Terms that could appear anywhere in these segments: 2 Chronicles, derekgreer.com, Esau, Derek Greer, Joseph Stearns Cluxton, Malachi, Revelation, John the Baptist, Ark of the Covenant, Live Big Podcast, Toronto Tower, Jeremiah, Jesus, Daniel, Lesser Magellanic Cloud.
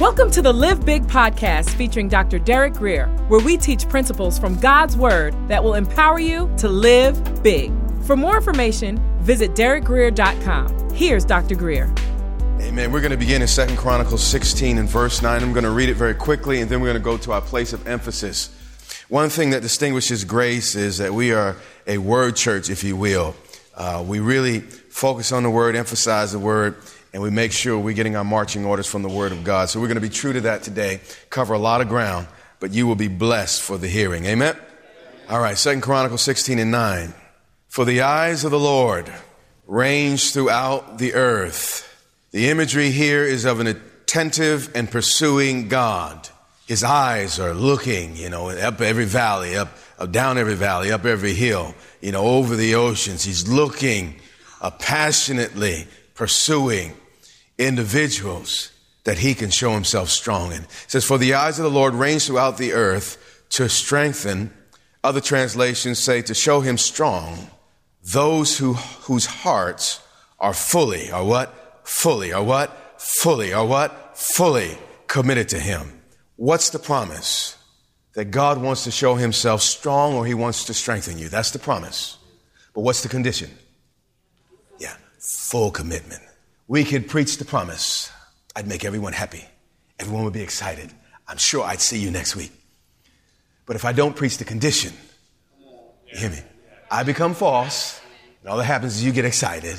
Welcome to the Live Big Podcast featuring Dr. Derek Greer, where we teach principles from God's Word that will empower you to live big. For more information, visit derekgreer.com. Here's Dr. Greer. Amen. We're going to begin in 2 Chronicles 16 and verse 9. I'm going to read it very quickly, and then we're going to go to our place of emphasis. One thing that distinguishes Grace is that we are a word church, if you will. We really focus on the word, emphasize the word, and we make sure we're getting our marching orders from the Word of God. So we're going to be true to that today, cover a lot of ground, but you will be blessed for the hearing. Amen? Amen. All right, 2 Chronicles 16 and 9. For the eyes of the Lord range throughout the earth. The imagery here is of an attentive and pursuing God. His eyes are looking, up every valley, up down every valley, up every hill, over the oceans. He's looking passionately, pursuing individuals that he can show himself strong in. It says, for the eyes of the Lord range throughout the earth to strengthen. Other translations say to show him strong. Those whose hearts are fully, are what? Fully, are what? Fully, are what? Fully committed to him. What's the promise? That God wants to show himself strong, or he wants to strengthen you. That's the promise. But what's the condition? Full commitment. We could preach the promise. I'd make everyone happy. Everyone would be excited. I'm sure I'd see you next week. But if I don't preach the condition, you hear me? I become false, and all that happens is you get excited,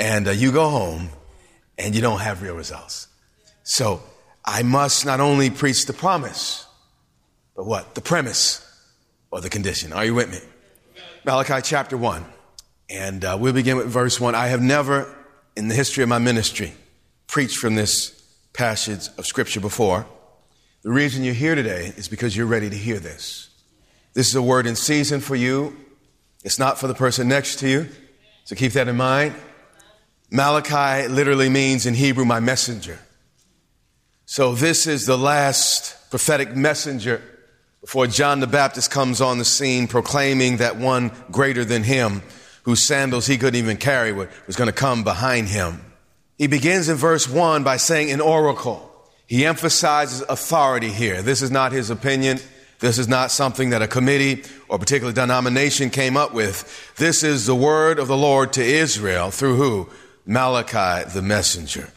and you go home, and you don't have real results. So I must not only preach the promise, but what? The premise or the condition. Are you with me? Malachi chapter 1. And we'll begin with verse 1. I have never, in the history of my ministry, preached from this passage of Scripture before. The reason you're here today is because you're ready to hear this. This is a word in season for you. It's not for the person next to you. So keep that in mind. Malachi literally means in Hebrew, my messenger. So this is the last prophetic messenger before John the Baptist comes on the scene, proclaiming that one greater than him, whose sandals he couldn't even carry, was going to come behind him. He begins in verse 1 by saying an oracle. He emphasizes authority here. This is not his opinion. This is not something that a committee or particular denomination came up with. This is the word of the Lord to Israel through who? Malachi the messenger.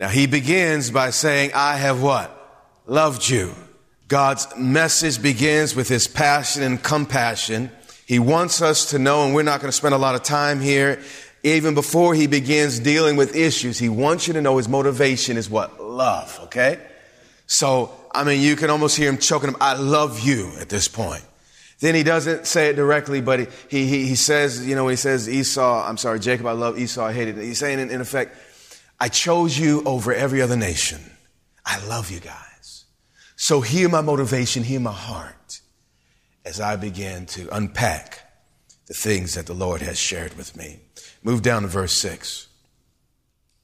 Now he begins by saying, I have what? Loved you. God's message begins with his passion and compassion. He wants us to know, and we're not going to spend a lot of time here, even before he begins dealing with issues, he wants you to know his motivation is what? Love, okay? So, you can almost hear him choking him, I love you at this point. Then he doesn't say it directly, but he says, when he says Jacob, I love Esau, I hated it. He's saying, in effect, I chose you over every other nation. I love you guys. So hear my motivation, hear my heart, as I began to unpack the things that the Lord has shared with me. Move down to verse 6.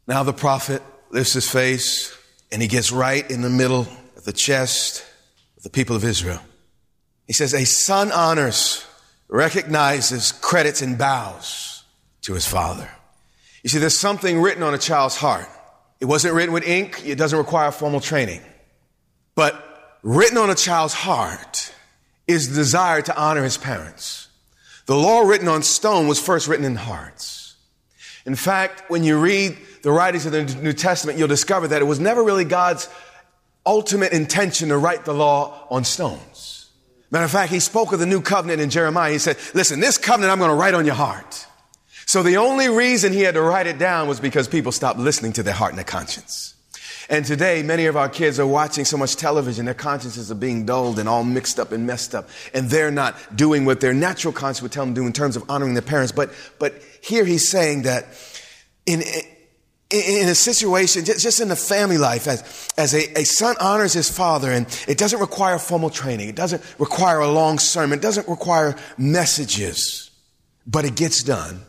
Now the prophet lifts his face, and he gets right in the middle of the chest of the people of Israel. He says, a son honors, recognizes, credits, and bows to his father. You see, there's something written on a child's heart. It wasn't written with ink. It doesn't require formal training. But written on a child's heart is the desire to honor his parents. The law written on stone was first written in hearts. In fact, when you read the writings of the New Testament, you'll discover that it was never really God's ultimate intention to write the law on stones. Matter of fact, he spoke of the new covenant in Jeremiah. He said, listen, this covenant I'm going to write on your heart. So the only reason he had to write it down was because people stopped listening to their heart and their conscience. And today, many of our kids are watching so much television, their consciences are being dulled and all mixed up and messed up. And they're not doing what their natural conscience would tell them to do in terms of honoring their parents. But here he's saying that in a situation, just in the family life, as a son honors his father, and it doesn't require formal training. It doesn't require a long sermon. It doesn't require messages, but it gets done.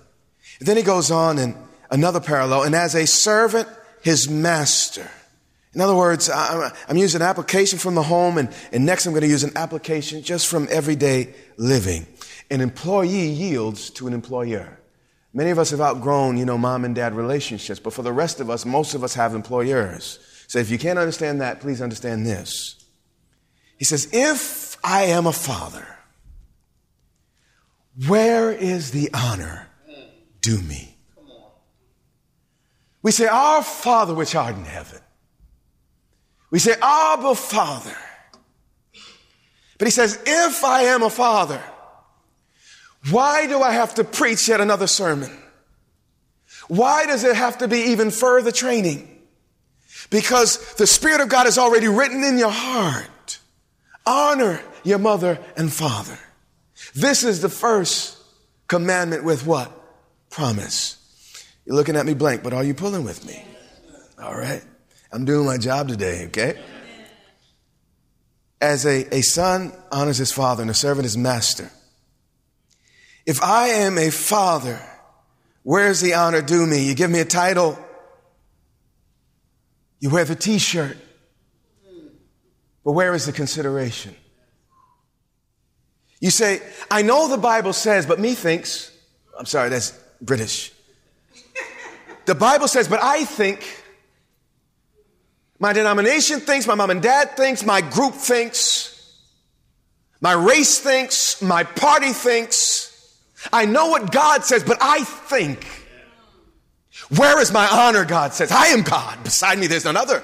And then he goes on in another parallel, and as a servant, his master. In other words, I'm using an application from the home, and next I'm going to use an application just from everyday living. An employee yields to an employer. Many of us have outgrown, mom and dad relationships, but for the rest of us, most of us have employers. So if you can't understand that, please understand this. He says, if I am a father, where is the honor due me? We say, our Father which art in heaven. We say, Abba, Father. But he says, if I am a father, why do I have to preach yet another sermon? Why does it have to be even further training? Because the Spirit of God is already written in your heart. Honor your mother and father. This is the first commandment with what? Promise. You're looking at me blank, but are you pulling with me? All right. I'm doing my job today, okay? As a son honors his father and a servant his master. If I am a father, where's the honor due me? You give me a title. You wear the T-shirt. But where is the consideration? You say, I know the Bible says, but me thinks. I'm sorry, that's British. The Bible says, but I think. My denomination thinks, my mom and dad thinks, my group thinks, my race thinks, my party thinks. I know what God says, but I think. Where is my honor, God says? I am God. Beside me, there's none other.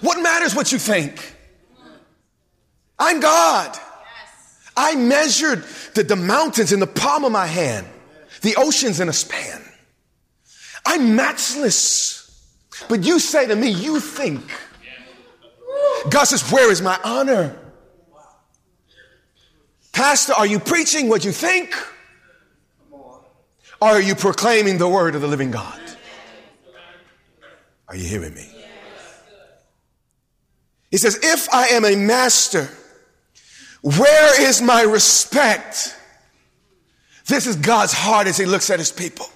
What matters what you think? I'm God. I measured the mountains in the palm of my hand, the oceans in a span. I'm matchless. But you say to me, you think. God says, where is my honor? Pastor, are you preaching what you think? Or are you proclaiming the word of the living God? Are you hearing me? He says, if I am a master, where is my respect? This is God's heart as he looks at his people.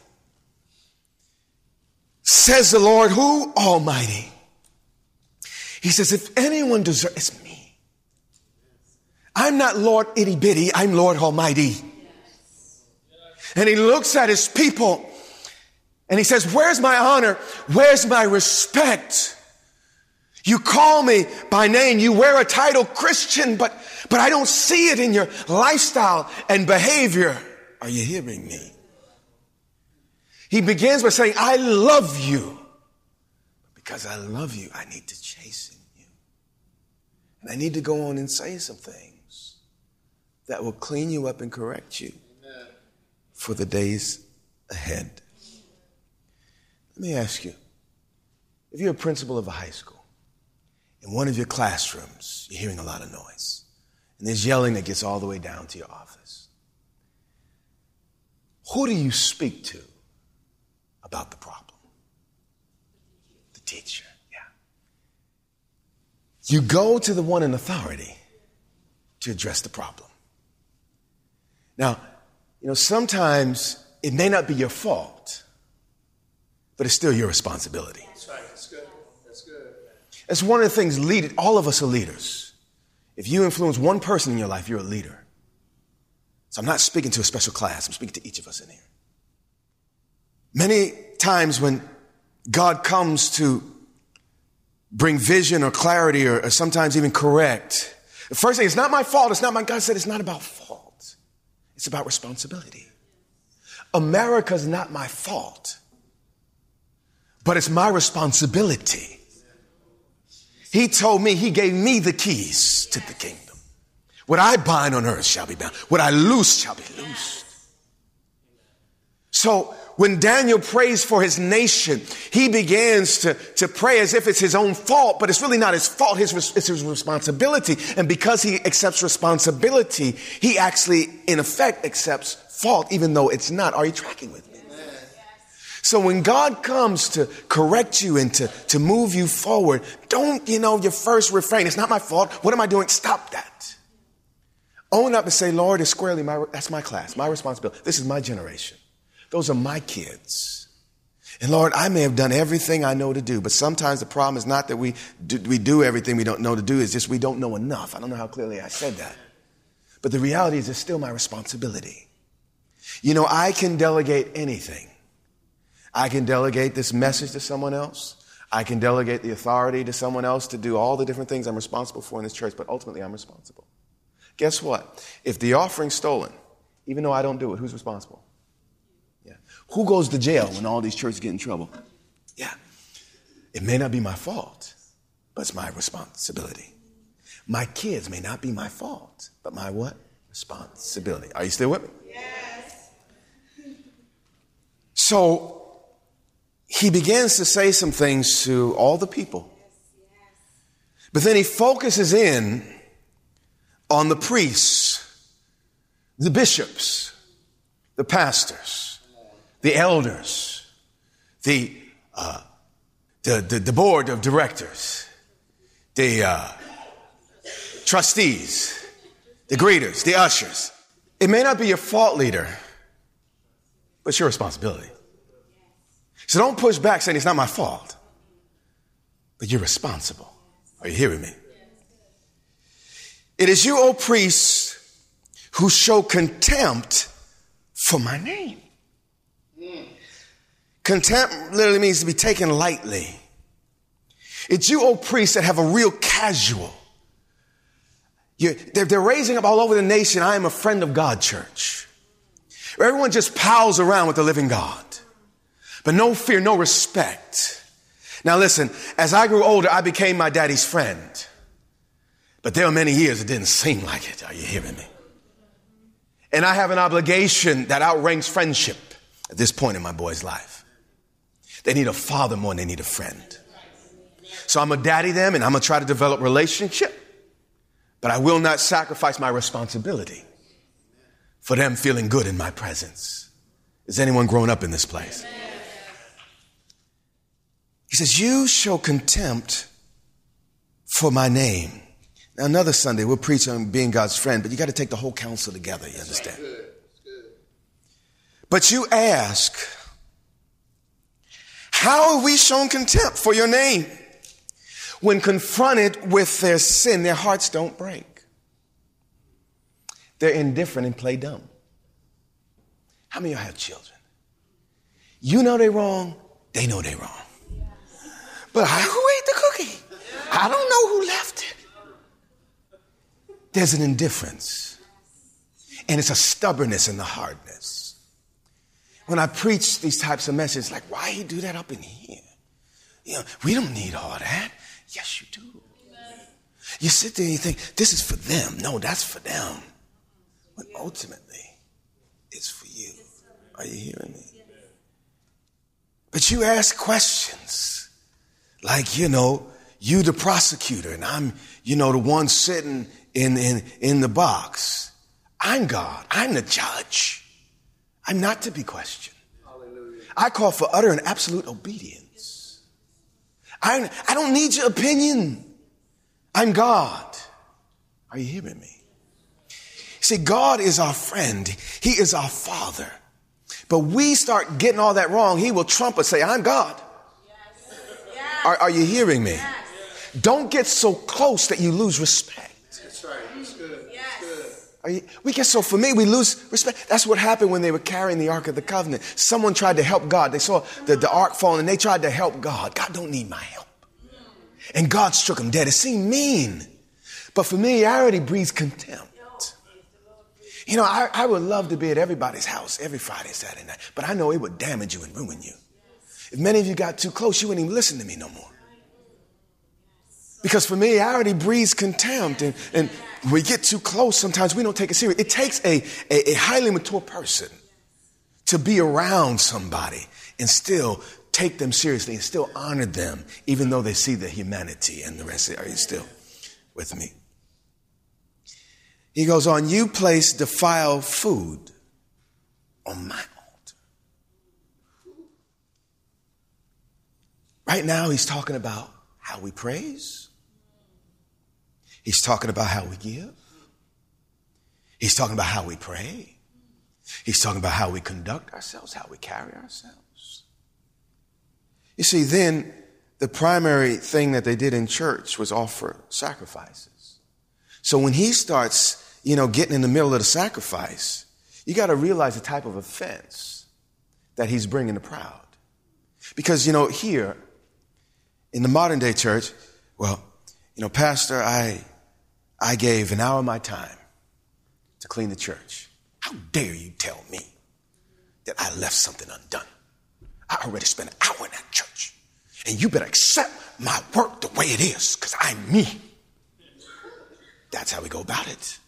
Says the Lord, who? Almighty. He says, if anyone deserves, it's me. I'm not Lord itty bitty, I'm Lord Almighty. And he looks at his people and he says, where's my honor? Where's my respect? You call me by name. You wear a title Christian, but I don't see it in your lifestyle and behavior. Are you hearing me? He begins by saying, I love you. Because I love you, I need to chasten you. And I need to go on and say some things that will clean you up and correct you for the days ahead. Let me ask you, if you're a principal of a high school, in one of your classrooms, you're hearing a lot of noise, and there's yelling that gets all the way down to your office. Who do you speak to about the problem? The teacher, yeah. You go to the one in authority to address the problem. Now, you know, sometimes it may not be your fault, but it's still your responsibility. That's right. That's good. That's good. That's one of the things, all of us are leaders. If you influence one person in your life, you're a leader. So I'm not speaking to a special class. I'm speaking to each of us in here. Many times when God comes to bring vision or clarity or sometimes even correct, the first thing, it's not my fault. It's not my, God said, it's not about fault. It's about responsibility. America's not my fault, but it's my responsibility. He told me, he gave me the keys to the kingdom. What I bind on earth shall be bound. What I loose shall be loosed. So when Daniel prays for his nation, he begins to pray as if it's his own fault, but it's really not his fault. It's his responsibility. And because he accepts responsibility, he actually, in effect, accepts fault, even though it's not. Are you tracking with me? Amen. So when God comes to correct you and to move you forward, don't, your first refrain, it's not my fault. What am I doing? Stop that. Own up and say, Lord, it's squarely that's my class, my responsibility. This is my generation. Those are my kids. And Lord, I may have done everything I know to do, but sometimes the problem is not that we do everything we don't know to do. It's just we don't know enough. I don't know how clearly I said that. But the reality is it's still my responsibility. I can delegate anything. I can delegate this message to someone else. I can delegate the authority to someone else to do all the different things I'm responsible for in this church, but ultimately I'm responsible. Guess what? If the offering's stolen, even though I don't do it, who's responsible? Yeah. Who goes to jail when all these churches get in trouble? Yeah. It may not be my fault, but it's my responsibility. My kids may not be my fault, but my what? Responsibility. Are you still with me? Yes. So he begins to say some things to all the people. But then he focuses in on the priests, the bishops, the pastors, the elders, the board of directors, the trustees, the greeters, the ushers. It may not be your fault, leader, but it's your responsibility. So don't push back saying it's not my fault, but you're responsible. Are you hearing me? It is you, O priests, who show contempt for my name. Contempt literally means to be taken lightly. It's you, O priests, that have a real casual. They're raising up all over the nation, I am a friend of God church. Everyone just pals around with the living God. But no fear, no respect. Now listen, as I grew older, I became my daddy's friend. But there were many years it didn't seem like it. Are you hearing me? And I have an obligation that outranks friendship at this point in my boy's life. They need a father more than they need a friend. So I'm going to daddy them and I'm going to try to develop relationship. But I will not sacrifice my responsibility for them feeling good in my presence. Is anyone growing up in this place? Amen. He says, you show contempt for my name. Now, another Sunday, we'll preach on being God's friend, but you got to take the whole counsel together. You understand? That's good. That's good. But you ask, how have we shown contempt for your name? When confronted with their sin, their hearts don't break. They're indifferent and play dumb. How many of y'all have children? You know they're wrong. They know they're wrong. But who ate the cookie? I don't know who left it. There's an indifference. And it's a stubbornness in the hardness. When I preach these types of messages, like, why he do that up in here? You know, we don't need all that. Yes, you do. You sit there and you think, this is for them. No, that's for them. But ultimately, it's for you. Are you hearing me? But you ask questions like, you know, you the prosecutor and I'm, you know, the one sitting in the box. I'm God. I'm the judge. I'm not to be questioned. Hallelujah. I call for utter and absolute obedience. I don't need your opinion. I'm God. Are you hearing me? See, God is our friend. He is our father. But we start getting all that wrong. He will trump us, say, I'm God. Yes. Yes. Are you hearing me? Yes. Don't get so close that you lose respect. That's right. That's good. Yes. That's good. We get so familiar, we lose respect. That's what happened when they were carrying the Ark of the Covenant. Someone tried to help God. They saw the Ark falling and they tried to help God. God don't need my help. And God struck him dead. It seemed mean. But familiarity breeds contempt. You know, I would love to be at everybody's house every Friday and Saturday night, but I know it would damage you and ruin you. If many of you got too close, you wouldn't even listen to me no more. Because familiarity breeds contempt, and we get too close sometimes, we don't take it serious. It takes a highly mature person to be around somebody and still take them seriously and still honor them, even though they see the humanity and the rest of it. Are you still with me? He goes on, you place defiled food on my altar. Right now, he's talking about how we praise. He's talking about how we give. He's talking about how we pray. He's talking about how we conduct ourselves, how we carry ourselves. You see, then the primary thing that they did in church was offer sacrifices. So when he starts getting in the middle of the sacrifice, you got to realize the type of offense that he's bringing the crowd. Because, here in the modern day church, well, you know, pastor, I gave an hour of my time to clean the church. How dare you tell me that I left something undone? I already spent an hour in that church. And you better accept my work the way it is, because I'm me. That's how we go about it.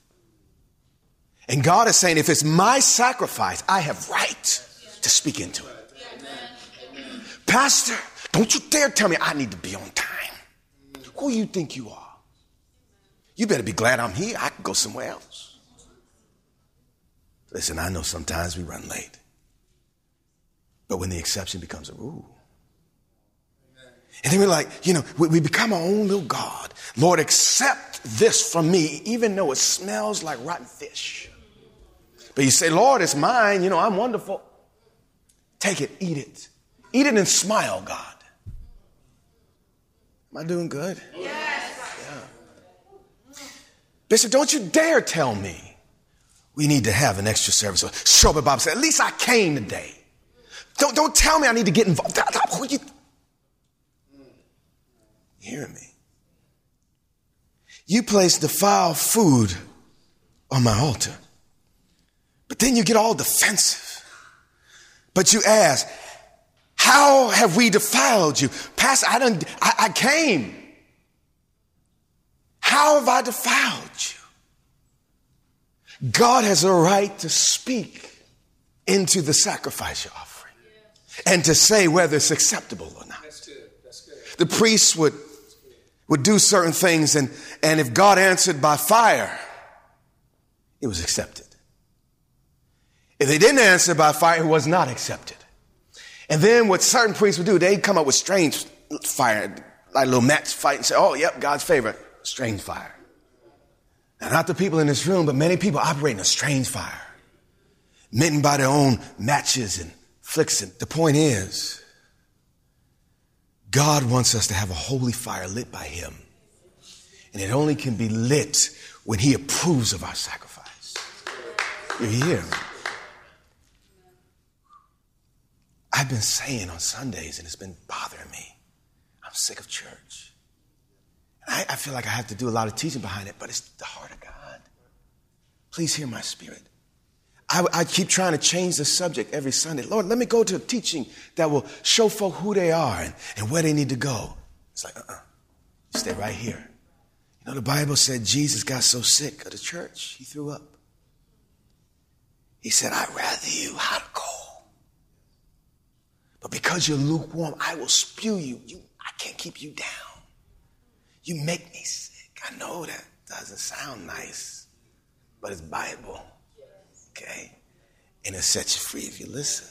And God is saying, if it's my sacrifice, I have right to speak into it. Amen. Pastor, don't you dare tell me I need to be on time. Who you think you are? You better be glad I'm here. I can go somewhere else. Listen, I know sometimes we run late. But when the exception becomes a rule. And then we're like, you know, we become our own little God. Lord, accept this from me, even though it smells like rotten fish. But you say, Lord, it's mine. You know, I'm wonderful. Take it, eat it. Eat it and smile, God. Am I doing good? Yes. Yeah. Bishop, don't you dare tell me we need to have an extra service. Sure, but Bob said, at least I came today. Don't tell me I need to get involved. Who you hear me? You place defiled food on my altar, but then you get all defensive. But you ask, how have we defiled you? Pastor, I came. How have I defiled you? God has a right to speak into the sacrifice you're offering and to say whether it's acceptable or not. That's good. That's good. The priests would do certain things, and if God answered by fire, it was accepted. If they didn't answer by fire, it was not accepted. And then what certain priests would do, they'd come up with strange fire, like little match fight, and say, oh, yep, God's favor, strange fire. Now, not the people in this room, but many people operate in a strange fire, mitten by their own matches and flicks. And the point is, God wants us to have a holy fire lit by him. And it only can be lit when he approves of our sacrifice. You're here. I've been saying on Sundays, and it's been bothering me, I'm sick of church. And I feel like I have to do a lot of teaching behind it, but it's the heart of God. Please hear my spirit. I keep trying to change the subject every Sunday. Lord, let me go to a teaching that will show folk who they are and where they need to go. It's like, stay right here. You know, the Bible said Jesus got so sick of the church, he threw up. He said, I'd rather you hot or cold. But because you're lukewarm, I will spew you. I can't keep you down. You make me sick. I know that doesn't sound nice, but it's Bible. Okay, and it sets you free if you listen.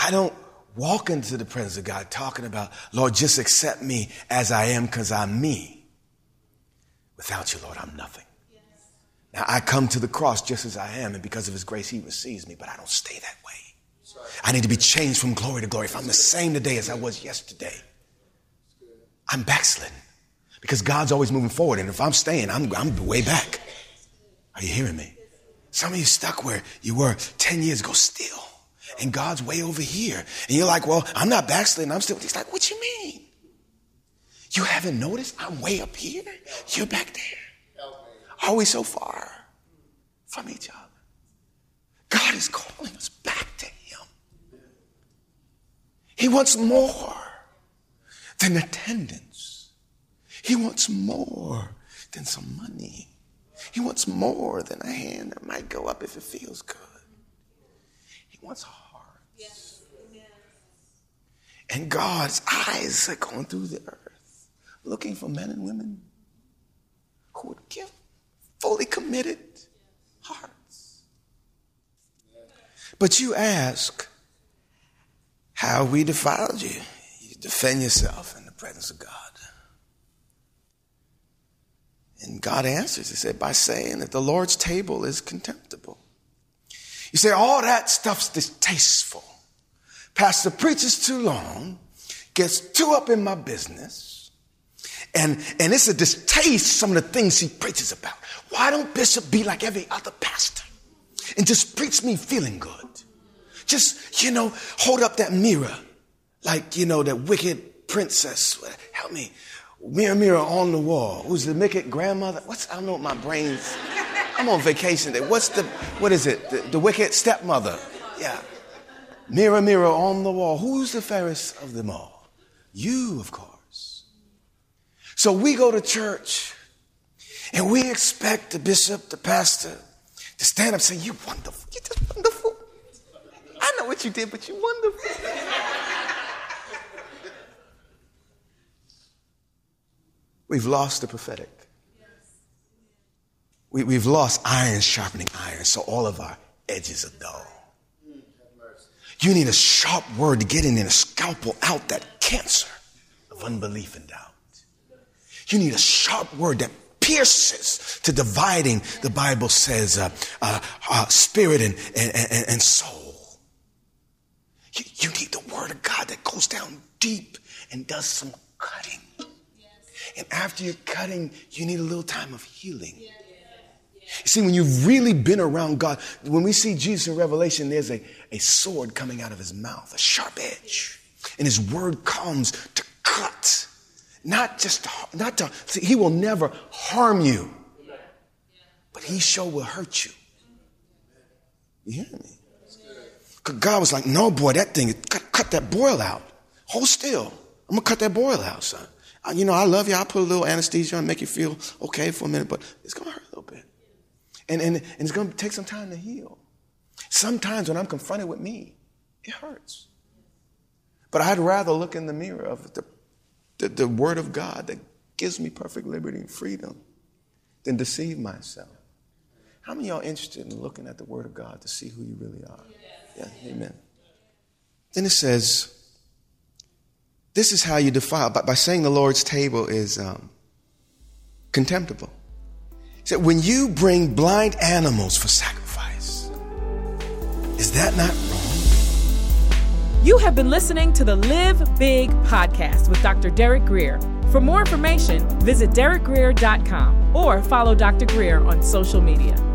I don't walk into the presence of God talking about, Lord, just accept me as I am because I'm me. Without you, Lord, I'm nothing. Yes. Now, I come to the cross just as I am, and because of his grace, he receives me, but I don't stay that way. Right. I need to be changed from glory to glory. If I'm the same today as I was yesterday, I'm backslidden because God's always moving forward, and if I'm staying, I'm way back. Are you hearing me? Some of you stuck where you were 10 years ago still. And God's way over here. And you're like, well, I'm not backsliding. I'm still. He's like, what you mean? You haven't noticed I'm way up here? You're back there. Are we so far from each other? God is calling us back to him. He wants more than attendance. He wants more than some money. He wants more than a hand that might go up if it feels good. He wants hearts. Yes. Yes. And God's eyes are going through the earth, looking for men and women who would give fully committed hearts. But you ask, how we defiled you? You defend yourself in the presence of God. And God answers, he said, by saying that the Lord's table is contemptible. You say, all that stuff's distasteful. Pastor preaches too long, gets too up in my business, and it's a distaste, some of the things he preaches about. Why don't Bishop be like every other pastor and just preach me feeling good? Just, you know, hold up that mirror like, you know, that wicked princess. Help me. Mirror, mirror on the wall. Who's the wicked grandmother? I don't know what my brain's... I'm on vacation today. What is it? The wicked stepmother. Yeah. Mirror, mirror on the wall. Who's the fairest of them all? You, of course. So we go to church and we expect the bishop, the pastor, to stand up and say, "You're wonderful. You're just wonderful. I know what you did, but you're wonderful." We've lost the prophetic. We've lost iron sharpening iron, so all of our edges are dull. You need a sharp word to get in there and scalpel out that cancer of unbelief and doubt. You need a sharp word that pierces to dividing, the Bible says, spirit and soul. You need the word of God that goes down deep and does some cutting. And after you're cutting, you need a little time of healing. You see, when you've really been around God, when we see Jesus in Revelation, there's a sword coming out of his mouth, a sharp edge. And his word comes to cut. He will never harm you, but he sure will hurt you. You hear me? Because God was like, "No, boy, that thing, cut that boil out. Hold still. I'm going to cut that boil out, son. I love you. I'll put a little anesthesia on, make you feel okay for a minute, but it's going to hurt a little bit. And it's going to take some time to heal." Sometimes when I'm confronted with me, it hurts. But I'd rather look in the mirror of the word of God that gives me perfect liberty and freedom than deceive myself. How many of y'all are interested in looking at the word of God to see who you really are? Yes. Yeah, amen. Then it says, this is how you defile. By saying the Lord's table is contemptible. He said, when you bring blind animals for sacrifice, is that not wrong? You have been listening to the Live Big Podcast with Dr. Derek Greer. For more information, visit derekgreer.com or follow Dr. Greer on social media.